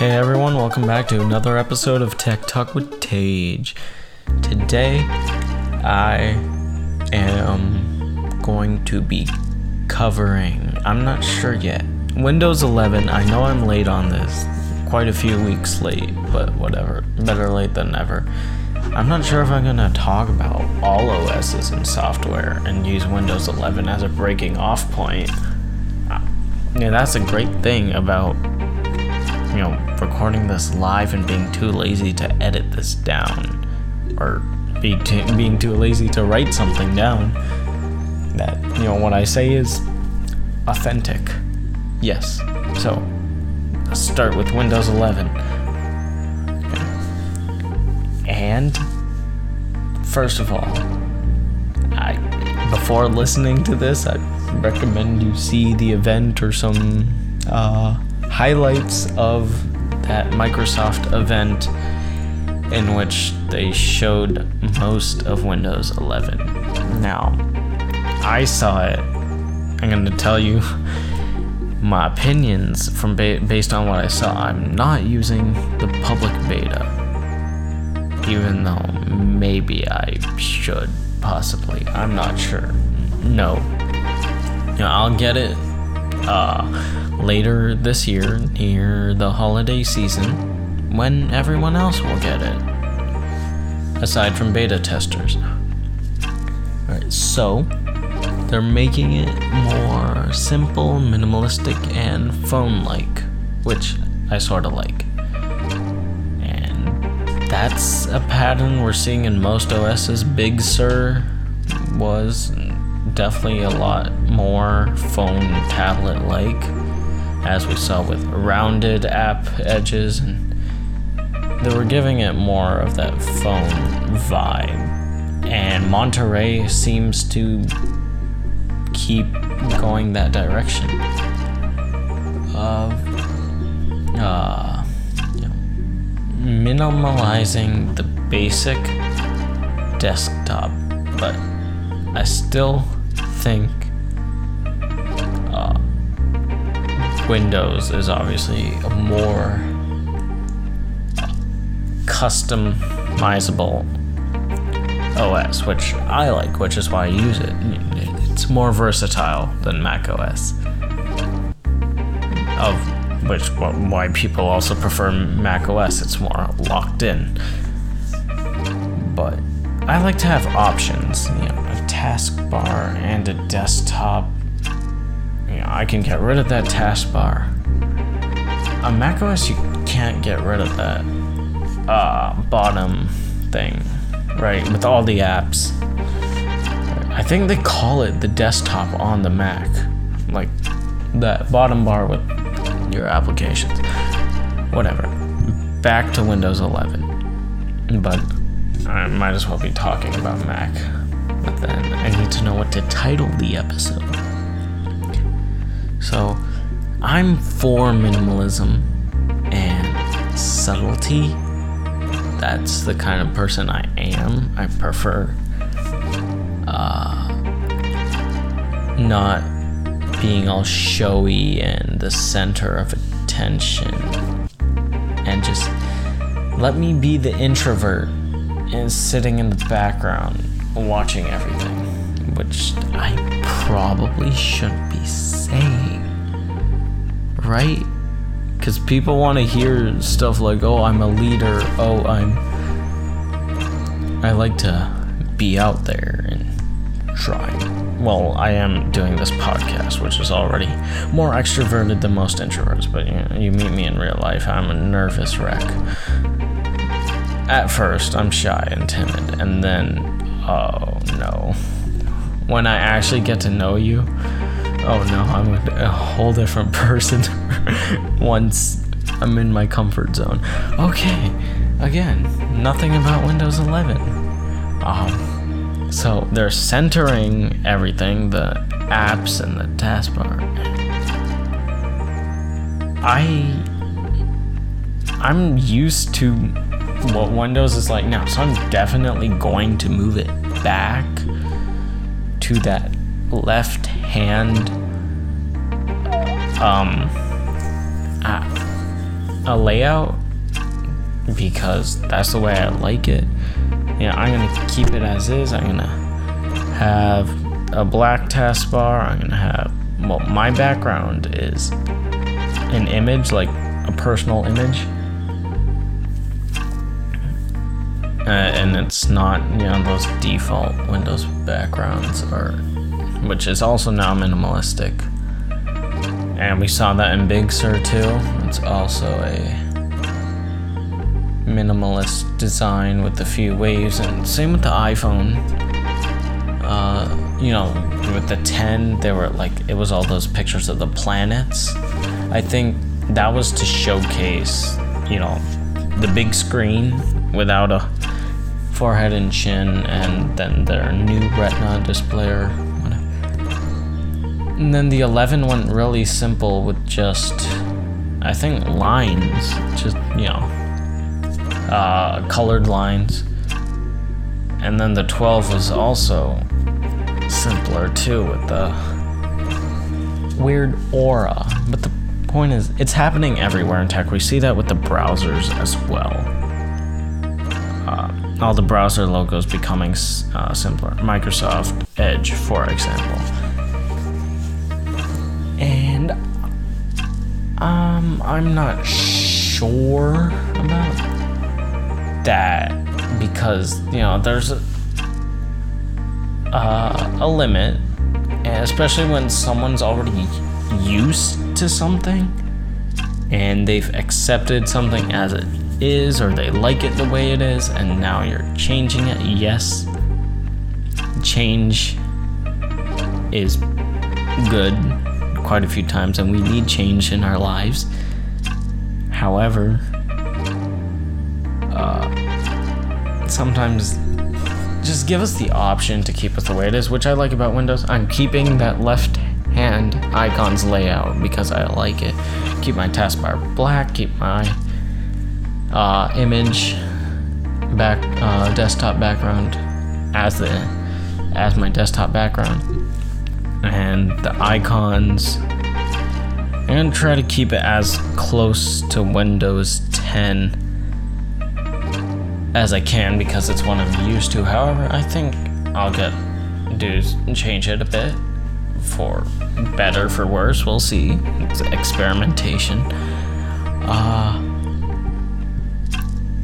Hey everyone, welcome back to another episode of Tech Talk with Tage. Today, I am going to be covering, I'm not sure yet, Windows 11. I know I'm late on this, quite a few weeks late, but whatever, better late than never. I'm not sure if I'm gonna talk about all OSs and software and use Windows 11 as a breaking off point. Yeah, that's a great thing about recording this live and being too lazy to edit this down, or being too lazy to write something down, that, what I say is authentic. Yes. So, let's start with Windows 11. Okay. And, first of all, before listening to this, I recommend you see the event or some highlights of that Microsoft event in which they showed most of Windows 11. Now, I saw it. I'm going to tell you my opinions from based on what I saw. I'm not using the public beta, even though maybe I should, possibly. I'm not sure. No. I'll get it later this year, near the holiday season, when everyone else will get it, aside from beta testers. Alright, so they're making it more simple, minimalistic, and phone-like, which I sort of like. And that's a pattern we're seeing in most OSs. Big Sur was definitely a lot more phone, tablet-like, as we saw with rounded app edges, and they were giving it more of that phone vibe. And Monterey seems to keep going that direction of minimalizing the basic desktop, but I still think Windows is obviously a more customizable OS, which I like, which is why I use it. It's more versatile than macOS, of which why people also prefer macOS. It's more locked in. But I like to have options, a taskbar and a desktop. I can get rid of that taskbar. On macOS, you can't get rid of that bottom thing, right? With all the apps, I think they call it the desktop on the Mac, like that bottom bar with your applications. Whatever. Back to Windows 11, but I might as well be talking about Mac. But then I need to know what to title the episode. So, I'm for minimalism and subtlety. That's the kind of person I am. I prefer not being all showy and the center of attention. And just let me be the introvert and sitting in the background watching everything, which I probably shouldn't be saying, right? Because people want to hear stuff like, oh, I'm a leader, oh, I like to be out there and try. Well, I am doing this podcast, which is already more extroverted than most introverts, but you meet me in real life, I'm a nervous wreck. At first, I'm shy and timid, and then, oh no. When I actually get to know you, oh no, I'm a whole different person once I'm in my comfort zone. Okay, again, nothing about Windows 11. So they're centering everything, the apps and the taskbar. I'm used to what Windows is like now, so I'm definitely going to move it back to that left hand a layout because that's the way I like it. Yeah, I'm gonna keep it as is. I'm gonna have a black taskbar. I'm gonna have, well, my background is an image, like a personal image. And it's not, you know, those default Windows backgrounds, or which is also now minimalistic. And we saw that in Big Sur too. It's also a minimalist design with a few waves, and same with the iPhone. You know, with the 10, they were like, it was all those pictures of the planets. I think that was to showcase, you know, the big screen without a forehead and chin, and then their new Retina display or whatever. And then the 11 went really simple with just, I think, lines, just, you know, colored lines. And then the 12 was also simpler too, with the weird aura. But the point is, it's happening everywhere in tech. We see that with the browsers as well. All the browser logos becoming simpler. Microsoft Edge, for example. And I'm not sure about that, because, you know, there's a limit, and especially when someone's already used to something and they've accepted something as it is, or they like it the way it is, and now you're changing it. Yes, change is good quite a few times, and we need change in our lives. However, sometimes just give us the option to keep it the way it is, which I like about Windows. I'm keeping that left hand icons layout because I like it. Keep my taskbar black, keep my image back, desktop background as my desktop background, and the icons, and try to keep it as close to Windows 10 as I can because it's one I'm used to. However, I think I'll change it a bit, for better, for worse, we'll see. It's experimentation.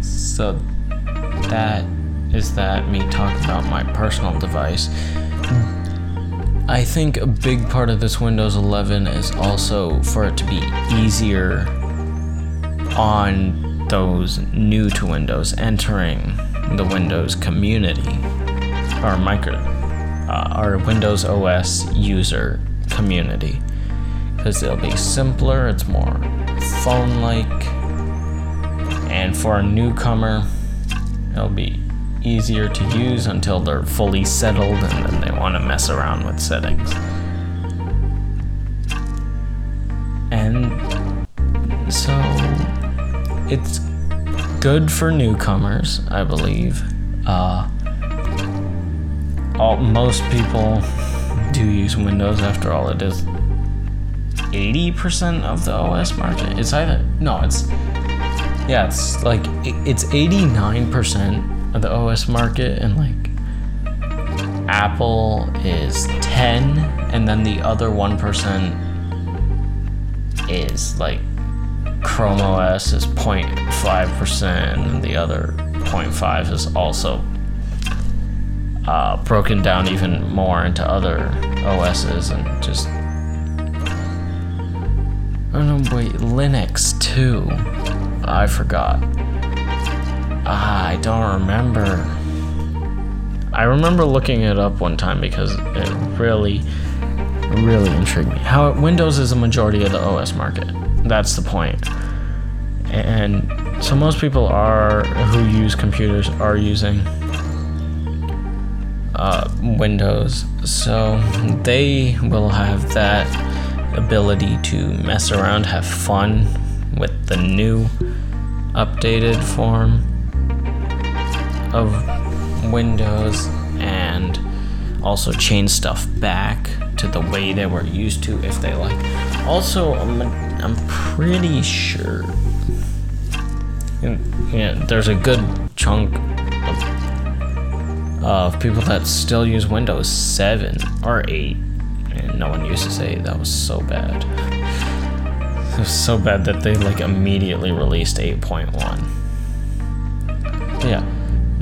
So that is that, me talking about my personal device. I think a big part of this Windows 11 is also for it to be easier on those new to Windows entering the Windows community, or our Windows OS user community, because it'll be simpler, it's more phone-like, and for a newcomer, it'll be easier to use until they're fully settled, and then they want to mess around with settings. And so it's good for newcomers, I believe. Most people do use Windows, after all. It is 80% of the OS market. It's 89% of the OS market, and like Apple is 10, and then the other 1% is like Chrome OS is 0.5%, and the other 0.5 is also broken down even more into other OSs, and just, Linux too. I forgot. I don't remember. I remember looking it up one time because it really, really intrigued me. How Windows is a majority of the OS market. That's the point. And so most people who use computers are using Windows, so they will have that ability to mess around, have fun with the new updated form of Windows, and also change stuff back to the way they were used to if they like. Also, I'm pretty sure Yeah, there's a good chunk of people that still use Windows 7 or 8, and no one uses 8. That was so bad. It was so bad that they like immediately released 8.1. Yeah,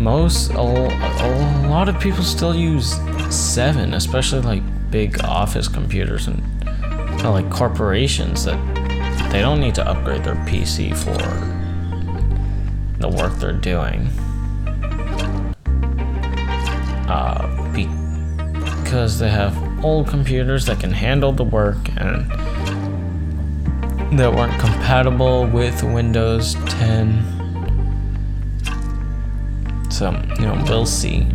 a lot of people still use 7, especially like big office computers and kind of like corporations that they don't need to upgrade their PC for the work they're doing. Because they have old computers that can handle the work and that weren't compatible with Windows 10. So, you know, we'll see.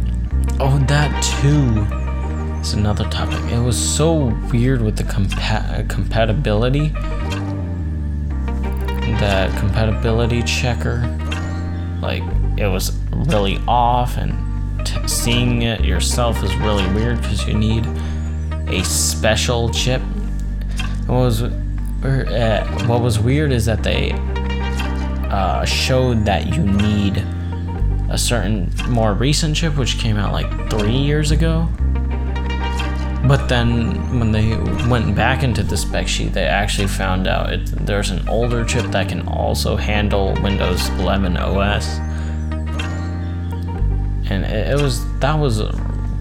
Oh, that too is another topic. It was so weird with the compatibility. That compatibility checker. Like, it was really off, and seeing it yourself is really weird because you need a special chip. What was weird is that they showed that you need a certain more recent chip, which came out like 3 years ago. But then when they went back into the spec sheet, they actually found out there's an older chip that can also handle Windows 11 OS. And that was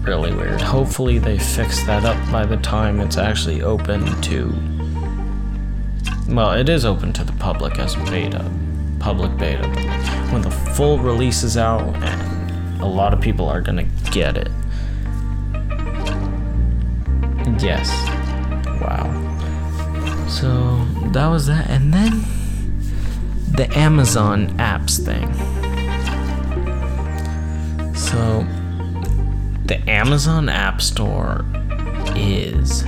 really weird. Hopefully they fix that up by the time it's actually open to, well, it is open to the public as beta, public beta. When the full release is out, and a lot of people are gonna get it. Yes. Wow. So that was that, and then the Amazon apps thing. So the Amazon App Store is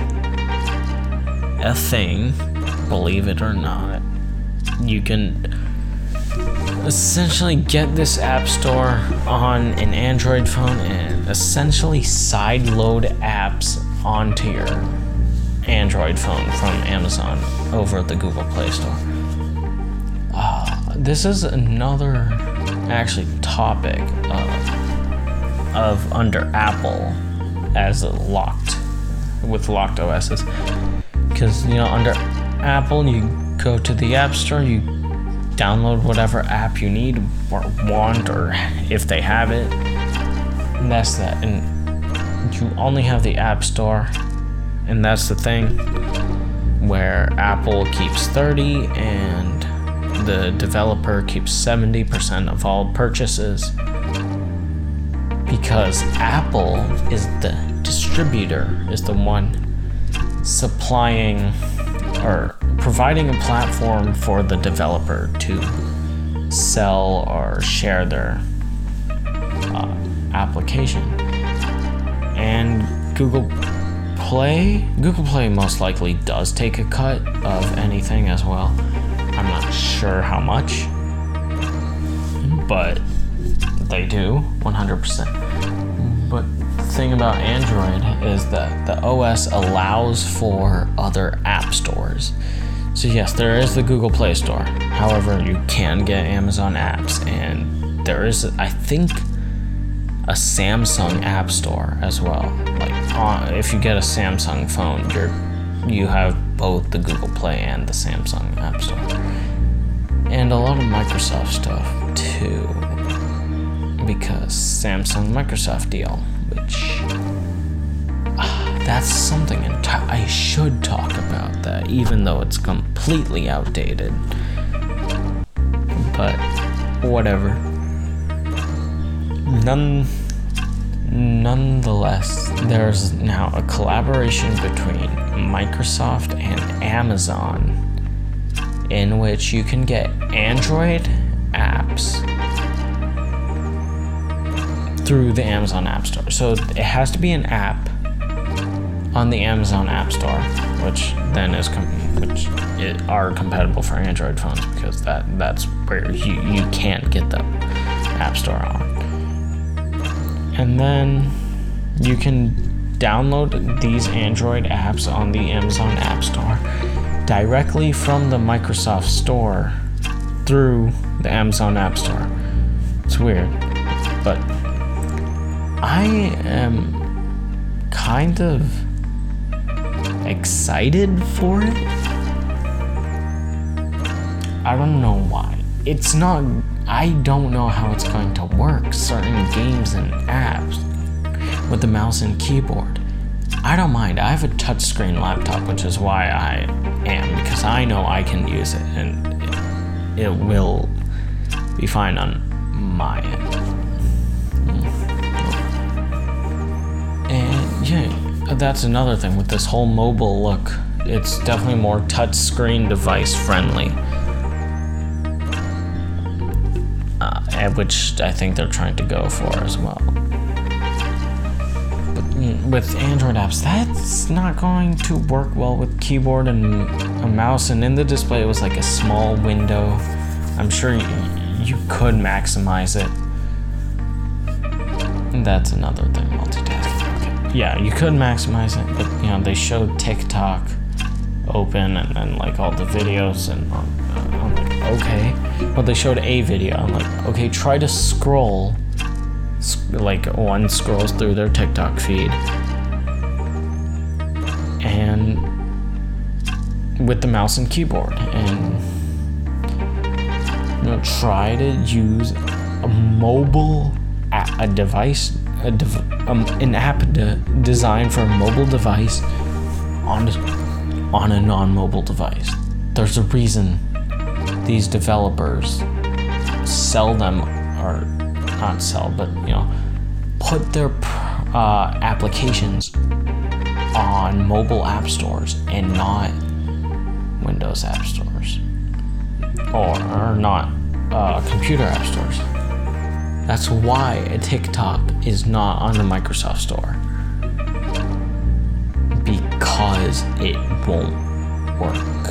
a thing, believe it or not. You can essentially get this App Store on an Android phone and essentially sideload apps onto your Android phone from Amazon over the Google Play Store. This is another actually topic of under Apple as locked OSs, because, you know, under Apple you go to the App Store, you download whatever app you need or want, or if they have it, and that's that. And you only have the App Store, and that's the thing where Apple keeps 30 and the developer keeps 70% of all purchases, because Apple is the distributor, is the one supplying or providing a platform for the developer to sell or share their application. And Google Play most likely does take a cut of anything as well. I'm not sure how much, but they do 100%. But the thing about Android is that the OS allows for other app stores. So yes, there is the Google Play Store. However, you can get Amazon apps, and there is, I think, a Samsung App Store as well. Like, if you get a Samsung phone, you have both the Google Play and the Samsung App Store, and a lot of Microsoft stuff too, because Samsung Microsoft deal, which that's something I should talk about that, even though it's completely outdated. But whatever. Nonetheless, there's now a collaboration between Microsoft and Amazon in which you can get Android apps through the Amazon App Store. So it has to be an app on the Amazon App Store, which then is are compatible for Android phones, because that's where you can't get the App Store on. And then you can download these Android apps on the Amazon App Store directly from the Microsoft Store through the Amazon App Store. It's weird, but I am kind of excited for it. I don't know why. It's not, I don't know how it's going to work, certain games and apps with the mouse and keyboard. I don't mind. I have a touchscreen laptop, which is why I am, because I know I can use it and it will be fine on my end. And yeah, that's another thing with this whole mobile look. It's definitely more touchscreen device friendly. Which I think they're trying to go for as well. But with Android apps, that's not going to work well with keyboard and a mouse, and in the display it was like a small window. I'm sure you could maximize it. And that's another thing, multitasking. Okay. Yeah, you could maximize it, but you know, they showed TikTok open and then like all the videos and I'm like, okay. Well, they showed a video. I'm like, okay, try to scroll. Like one scrolls through their TikTok feed. And with the mouse and keyboard. And you know, try to use a mobile app, a device, an app designed for a mobile device on a non-mobile device. There's a reason these developers sell them, or not sell, but you know, put their applications on mobile app stores and not Windows app stores, or not computer app stores. That's why a TikTok is not on the Microsoft Store, because it won't work,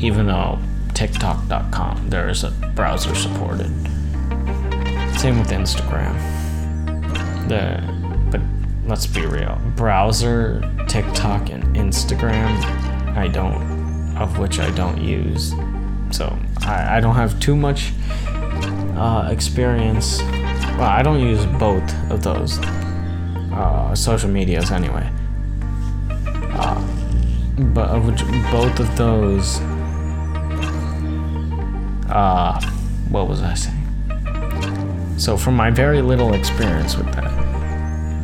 even though TikTok.com, there is a browser supported. Same with Instagram. But let's be real. Browser, TikTok, and Instagram, of which I don't use. So I don't have too much experience. Well, I don't use both of those social medias anyway. But of which both of those. What was I saying? So from my very little experience with that,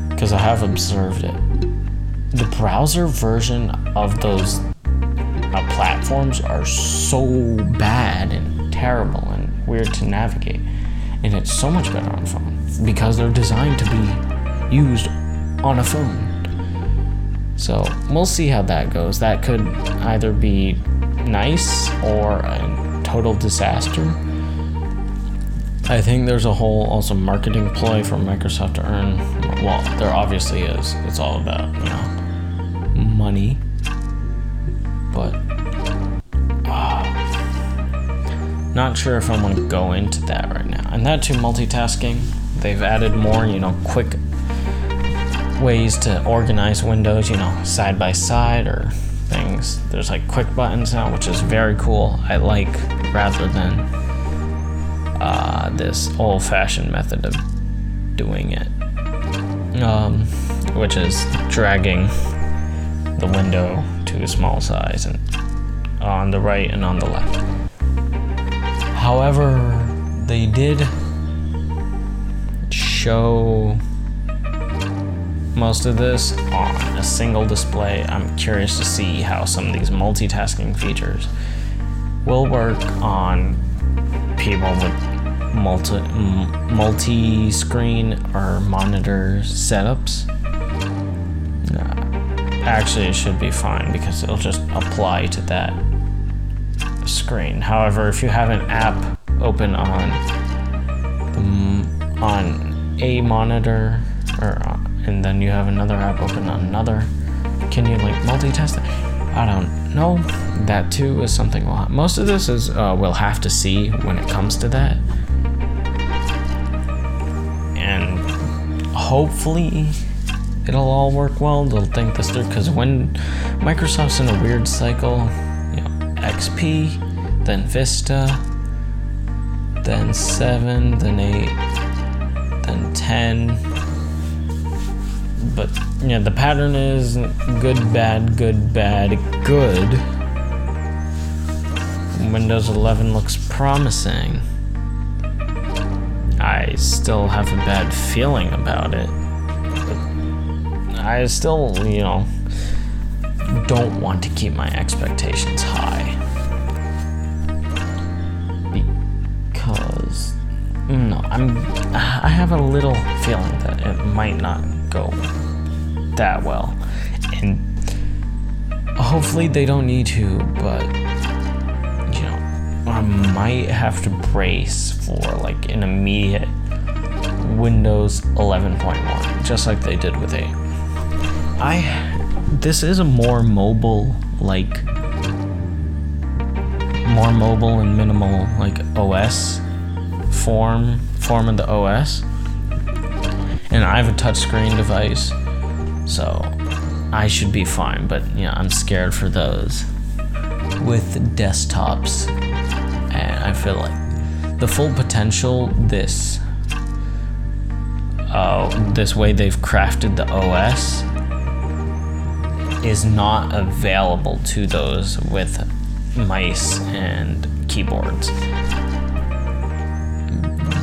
because I have observed it, the browser version of those platforms are so bad and terrible and weird to navigate, and it's so much better on phone because they're designed to be used on a phone. So we'll see how that goes. That could either be nice or total disaster. I think there's a whole also marketing ploy for Microsoft to earn. Well, there obviously is. It's all about, you know, money. But not sure if I'm gonna go into that right now. And that too, multitasking. They've added more, you know, quick ways to organize windows, you know, side by side or things. There's like quick buttons now, which is very cool. I like, rather than this old-fashioned method of doing it, which is dragging the window to a small size and on the right and on the left. However, they did show most of this on a single display. I'm curious to see how some of these multitasking features will work on people with multi-screen or monitor setups. Actually, it should be fine because it'll just apply to that screen. However, if you have an app open on a monitor, and then you have another app open on another. Can you like multitask that? I don't know. That too is something we'll have. Most of this is we'll have to see when it comes to that. And hopefully it'll all work well. They'll think this through, because when Microsoft's in a weird cycle, you know, XP, then Vista, then 7, then 8, then 10. But yeah, the pattern is good, bad, good, bad, good. Windows 11 looks promising. I still have a bad feeling about it. I still, you know, don't want to keep my expectations high. Because, no, I have a little feeling that it might not go that well. And hopefully they don't need to, but, you know, I might have to brace for like an immediate Windows 11.1, just like they did with 8. This is a more mobile, like, more mobile and minimal, like, OS form of the OS. And I have a touchscreen device, so I should be fine, but, you know, I'm scared for those with desktops. And I feel like the full potential this way they've crafted the OS is not available to those with mice and keyboards.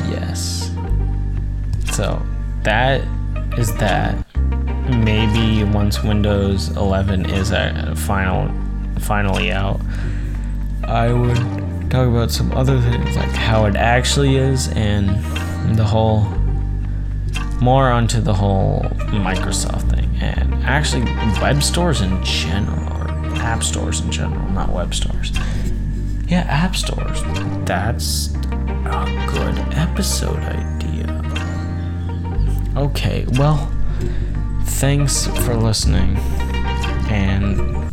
Yes. So that is that. Maybe once Windows 11 is finally out, I would talk about some other things, like how it actually is, and the whole, more onto the whole Microsoft thing, and actually web stores in general, or app stores in general, not web stores. Yeah, app stores. That's a good episode idea. Okay, well, thanks for listening, and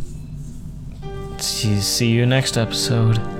see you next episode.